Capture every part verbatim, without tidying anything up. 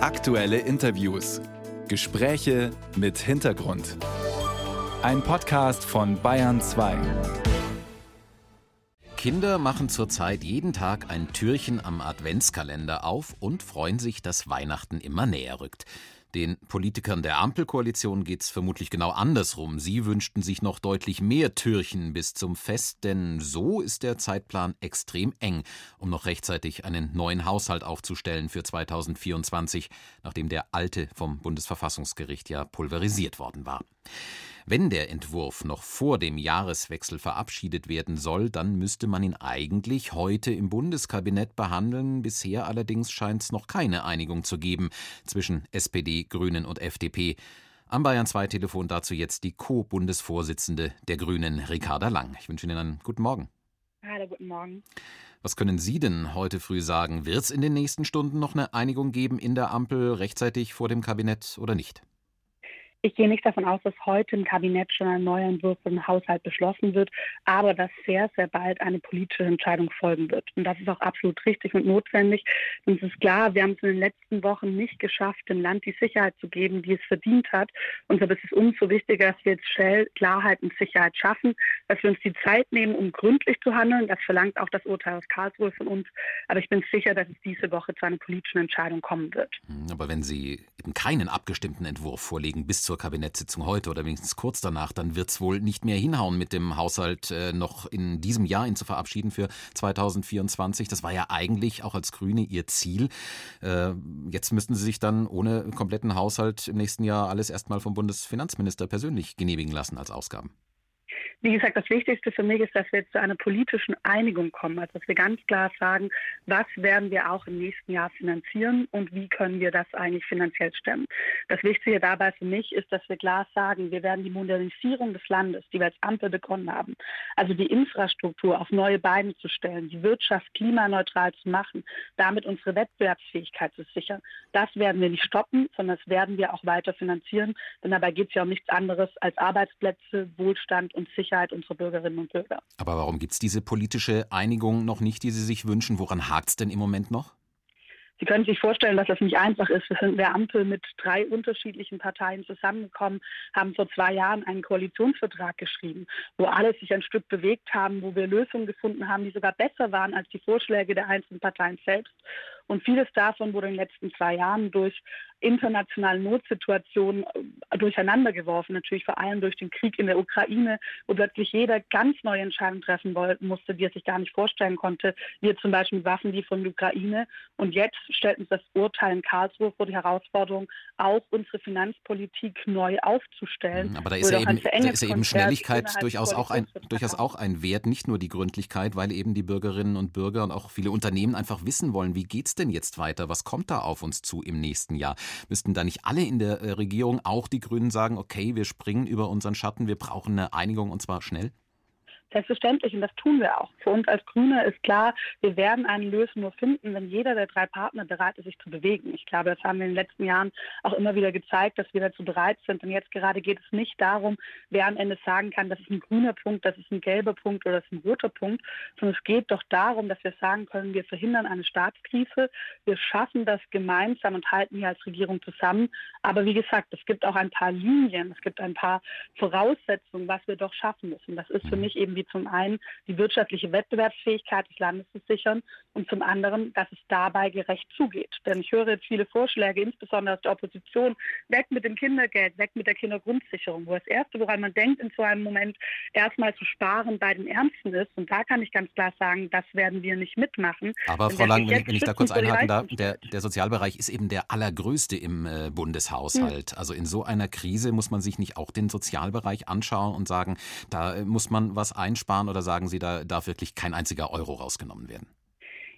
Aktuelle Interviews. Gespräche mit Hintergrund. Ein Podcast von Bayern zwei. Kinder machen zurzeit jeden Tag ein Türchen am Adventskalender auf und freuen sich, dass Weihnachten immer näher rückt. Den Politikern der Ampelkoalition geht's vermutlich genau andersrum. Sie wünschten sich noch deutlich mehr Türchen bis zum Fest, denn so ist der Zeitplan extrem eng, um noch rechtzeitig einen neuen Haushalt aufzustellen für zweitausendvierundzwanzig, nachdem der alte vom Bundesverfassungsgericht ja pulverisiert worden war. Wenn der Entwurf noch vor dem Jahreswechsel verabschiedet werden soll, dann müsste man ihn eigentlich heute im Bundeskabinett behandeln. Bisher allerdings scheint es noch keine Einigung zu geben zwischen S P D, Grünen und F D P. Am Bayern zwei Telefon dazu jetzt die Co-Bundesvorsitzende der Grünen, Ricarda Lang. Ich wünsche Ihnen einen guten Morgen. Hallo, guten Morgen. Was können Sie denn heute früh sagen? Wird es in den nächsten Stunden noch eine Einigung geben in der Ampel, rechtzeitig vor dem Kabinett oder nicht? Ich gehe nicht davon aus, dass heute im Kabinett schon ein neuer Entwurf für den Haushalt beschlossen wird, aber dass sehr, sehr bald eine politische Entscheidung folgen wird. Und das ist auch absolut richtig und notwendig. Und es ist klar, wir haben es in den letzten Wochen nicht geschafft, dem Land die Sicherheit zu geben, die es verdient hat. Und deshalb ist es umso wichtiger, dass wir jetzt schnell Klarheit und Sicherheit schaffen, dass wir uns die Zeit nehmen, um gründlich zu handeln. Das verlangt auch das Urteil aus Karlsruhe von uns. Aber ich bin sicher, dass es diese Woche zu einer politischen Entscheidung kommen wird. Aber wenn Sie eben keinen abgestimmten Entwurf vorlegen, bis zur Kabinettssitzung heute oder wenigstens kurz danach, dann wird es wohl nicht mehr hinhauen, mit dem Haushalt äh, noch in diesem Jahr ihn zu verabschieden für zweitausendvierundzwanzig. Das war ja eigentlich auch als Grüne Ihr Ziel. Äh, jetzt müssten Sie sich dann ohne kompletten Haushalt im nächsten Jahr alles erstmal vom Bundesfinanzminister persönlich genehmigen lassen als Ausgaben. Wie gesagt, das Wichtigste für mich ist, dass wir jetzt zu einer politischen Einigung kommen. Also dass wir ganz klar sagen, was werden wir auch im nächsten Jahr finanzieren und wie können wir das eigentlich finanziell stemmen. Das Wichtige dabei für mich ist, dass wir klar sagen, wir werden die Modernisierung des Landes, die wir als Ampel begonnen haben, also die Infrastruktur auf neue Beine zu stellen, die Wirtschaft klimaneutral zu machen, damit unsere Wettbewerbsfähigkeit zu sichern. Das werden wir nicht stoppen, sondern das werden wir auch weiter finanzieren. Denn dabei geht es ja um nichts anderes als Arbeitsplätze, Wohlstand und Sicherheit unserer Bürgerinnen und Bürger. Aber warum gibt es diese politische Einigung noch nicht, die Sie sich wünschen? Woran hakt es denn im Moment noch? Sie können sich vorstellen, dass das nicht einfach ist. Wir sind in der Ampel mit drei unterschiedlichen Parteien zusammengekommen, haben vor zwei Jahren einen Koalitionsvertrag geschrieben, wo alle sich ein Stück bewegt haben, wo wir Lösungen gefunden haben, die sogar besser waren als die Vorschläge der einzelnen Parteien selbst. Und vieles davon wurde in den letzten zwei Jahren durch internationale Notsituationen durcheinander geworfen, natürlich vor allem durch den Krieg in der Ukraine, wo plötzlich jeder ganz neue Entscheidungen treffen musste, die er sich gar nicht vorstellen konnte, wie zum Beispiel Waffen, die von der Ukraine. Und jetzt stellt uns das Urteil in Karlsruhe vor die Herausforderung, auch unsere Finanzpolitik neu aufzustellen. Aber da ist ja eben, da ist ja eben Schnelligkeit durchaus auch, ein, durchaus auch ein Wert, nicht nur die Gründlichkeit, weil eben die Bürgerinnen und Bürger und auch viele Unternehmen einfach wissen wollen, wie geht's denn jetzt weiter, was kommt da auf uns zu im nächsten Jahr? Müssten da nicht alle in der Regierung, auch die Grünen, sagen, okay, wir springen über unseren Schatten, wir brauchen eine Einigung und zwar schnell? Selbstverständlich, und das tun wir auch. Für uns als Grüne ist klar, wir werden eine Lösung nur finden, wenn jeder der drei Partner bereit ist, sich zu bewegen. Ich glaube, das haben wir in den letzten Jahren auch immer wieder gezeigt, dass wir dazu bereit sind. Und jetzt gerade geht es nicht darum, wer am Ende sagen kann, das ist ein grüner Punkt, das ist ein gelber Punkt oder das ist ein roter Punkt, sondern es geht doch darum, dass wir sagen können, wir verhindern eine Staatskrise, wir schaffen das gemeinsam und halten hier als Regierung zusammen. Aber wie gesagt, es gibt auch ein paar Linien, es gibt ein paar Voraussetzungen, was wir doch schaffen müssen. Das ist für mich eben wie zum einen die wirtschaftliche Wettbewerbsfähigkeit des Landes zu sichern und zum anderen, dass es dabei gerecht zugeht. Denn ich höre jetzt viele Vorschläge, insbesondere aus der Opposition, weg mit dem Kindergeld, weg mit der Kindergrundsicherung, wo das Erste, woran man denkt, in so einem Moment erstmal zu sparen bei den Ärmsten ist. Und da kann ich ganz klar sagen, das werden wir nicht mitmachen. Aber Frau Lang, wenn ich, wenn ich da kurz einhaken darf, der, der Sozialbereich ist eben der allergrößte im äh, Bundeshaushalt. Hm. Also in so einer Krise muss man sich nicht auch den Sozialbereich anschauen und sagen, da äh, muss man was einstellen. Einsparen oder sagen Sie, da darf wirklich kein einziger Euro rausgenommen werden?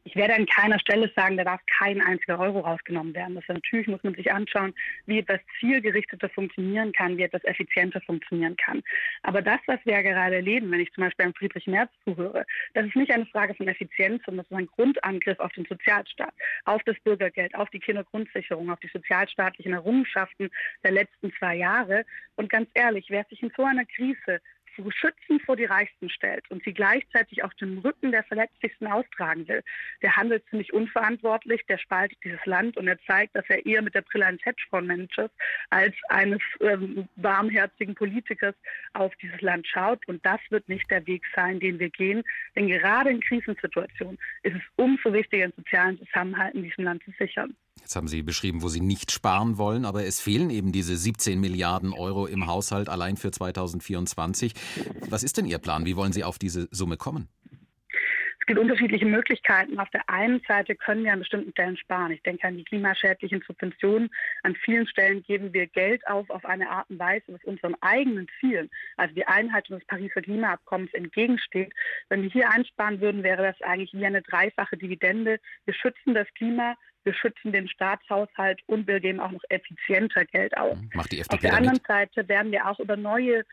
Ich werde an keiner Stelle sagen, da darf kein einziger Euro rausgenommen werden. Das natürlich muss man sich anschauen, wie etwas zielgerichteter funktionieren kann, wie etwas effizienter funktionieren kann. Aber das, was wir ja gerade erleben, wenn ich zum Beispiel an Friedrich Merz zuhöre, das ist nicht eine Frage von Effizienz, sondern das ist ein Grundangriff auf den Sozialstaat, auf das Bürgergeld, auf die Kindergrundsicherung, auf die sozialstaatlichen Errungenschaften der letzten zwei Jahre. Und ganz ehrlich, wer sich in so einer Krise zu schützen vor die Reichsten stellt und sie gleichzeitig auf dem Rücken der Verletzlichsten austragen will, der handelt ziemlich unverantwortlich, der spaltet dieses Land und er zeigt, dass er eher mit der Brille eines Hedgefondsmanagers als eines ähm, warmherzigen Politikers auf dieses Land schaut. Und das wird nicht der Weg sein, den wir gehen. Denn gerade in Krisensituationen ist es umso wichtiger, den sozialen Zusammenhalt in diesem Land zu sichern. Jetzt haben Sie beschrieben, wo Sie nicht sparen wollen, aber es fehlen eben diese siebzehn Milliarden Euro im Haushalt allein für zweitausendvierundzwanzig. Was ist denn Ihr Plan? Wie wollen Sie auf diese Summe kommen? Es gibt unterschiedliche Möglichkeiten. Auf der einen Seite können wir an bestimmten Stellen sparen. Ich denke an die klimaschädlichen Subventionen. An vielen Stellen geben wir Geld auf, auf eine Art und Weise, was unseren eigenen Zielen, also die Einhaltung des Pariser Klimaabkommens, entgegensteht. Wenn wir hier einsparen würden, wäre das eigentlich wie eine dreifache Dividende. Wir schützen das Klima, wir schützen den Staatshaushalt und wir geben auch noch effizienter Geld aus. Macht die F D P auf der anderen mit? Seite werden wir auch über neue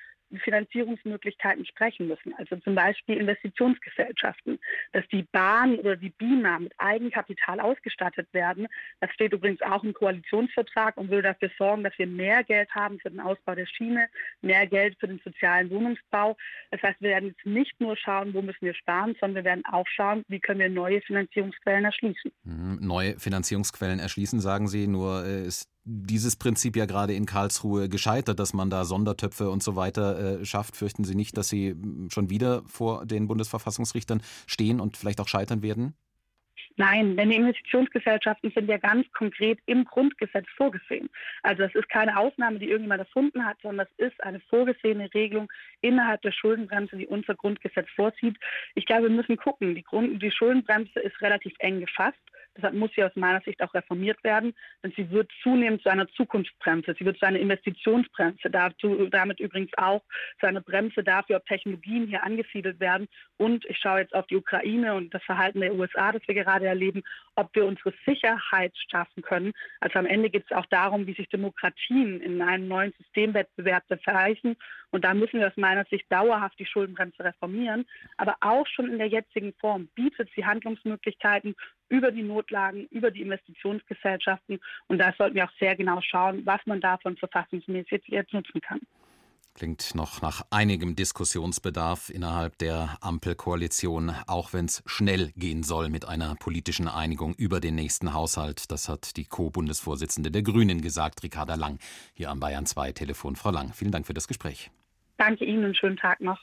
Finanzierungsmöglichkeiten sprechen müssen, also zum Beispiel Investitionsgesellschaften, dass die Bahn oder die BIMA mit Eigenkapital ausgestattet werden. Das steht übrigens auch im Koalitionsvertrag und will dafür sorgen, dass wir mehr Geld haben für den Ausbau der Schiene, mehr Geld für den sozialen Wohnungsbau. Das heißt, wir werden jetzt nicht nur schauen, wo müssen wir sparen, sondern wir werden auch schauen, wie können wir neue Finanzierungsquellen erschließen. Neue Finanzierungsquellen erschließen, sagen Sie, nur ist dieses Prinzip ja gerade in Karlsruhe gescheitert, dass man da Sondertöpfe und so weiter äh, schafft. Fürchten Sie nicht, dass Sie schon wieder vor den Bundesverfassungsrichtern stehen und vielleicht auch scheitern werden? Nein, denn die Investitionsgesellschaften sind ja ganz konkret im Grundgesetz vorgesehen. Also das ist keine Ausnahme, die irgendjemand erfunden hat, sondern das ist eine vorgesehene Regelung innerhalb der Schuldenbremse, die unser Grundgesetz vorsieht. Ich glaube, wir müssen gucken. Die, Grund- die Schuldenbremse ist relativ eng gefasst. Deshalb muss sie aus meiner Sicht auch reformiert werden, denn sie wird zunehmend zu einer Zukunftsbremse, sie wird zu einer Investitionsbremse, dazu, damit übrigens auch zu einer Bremse dafür, ob Technologien hier angesiedelt werden. Und ich schaue jetzt auf die Ukraine und das Verhalten der U S A, das wir gerade erleben, ob wir unsere Sicherheit schaffen können. Also am Ende geht es auch darum, wie sich Demokratien in einem neuen Systemwettbewerb verhalten. Und da müssen wir aus meiner Sicht dauerhaft die Schuldenbremse reformieren. Aber auch schon in der jetzigen Form bietet sie Handlungsmöglichkeiten über die Notlagen, über die Investitionsgesellschaften. Und da sollten wir auch sehr genau schauen, was man davon verfassungsmäßig jetzt nutzen kann. Klingt noch nach einigem Diskussionsbedarf innerhalb der Ampelkoalition, auch wenn es schnell gehen soll mit einer politischen Einigung über den nächsten Haushalt. Das hat die Co-Bundesvorsitzende der Grünen gesagt, Ricarda Lang, hier am Bayern zwei Telefon. Frau Lang, vielen Dank für das Gespräch. Danke Ihnen und schönen Tag noch.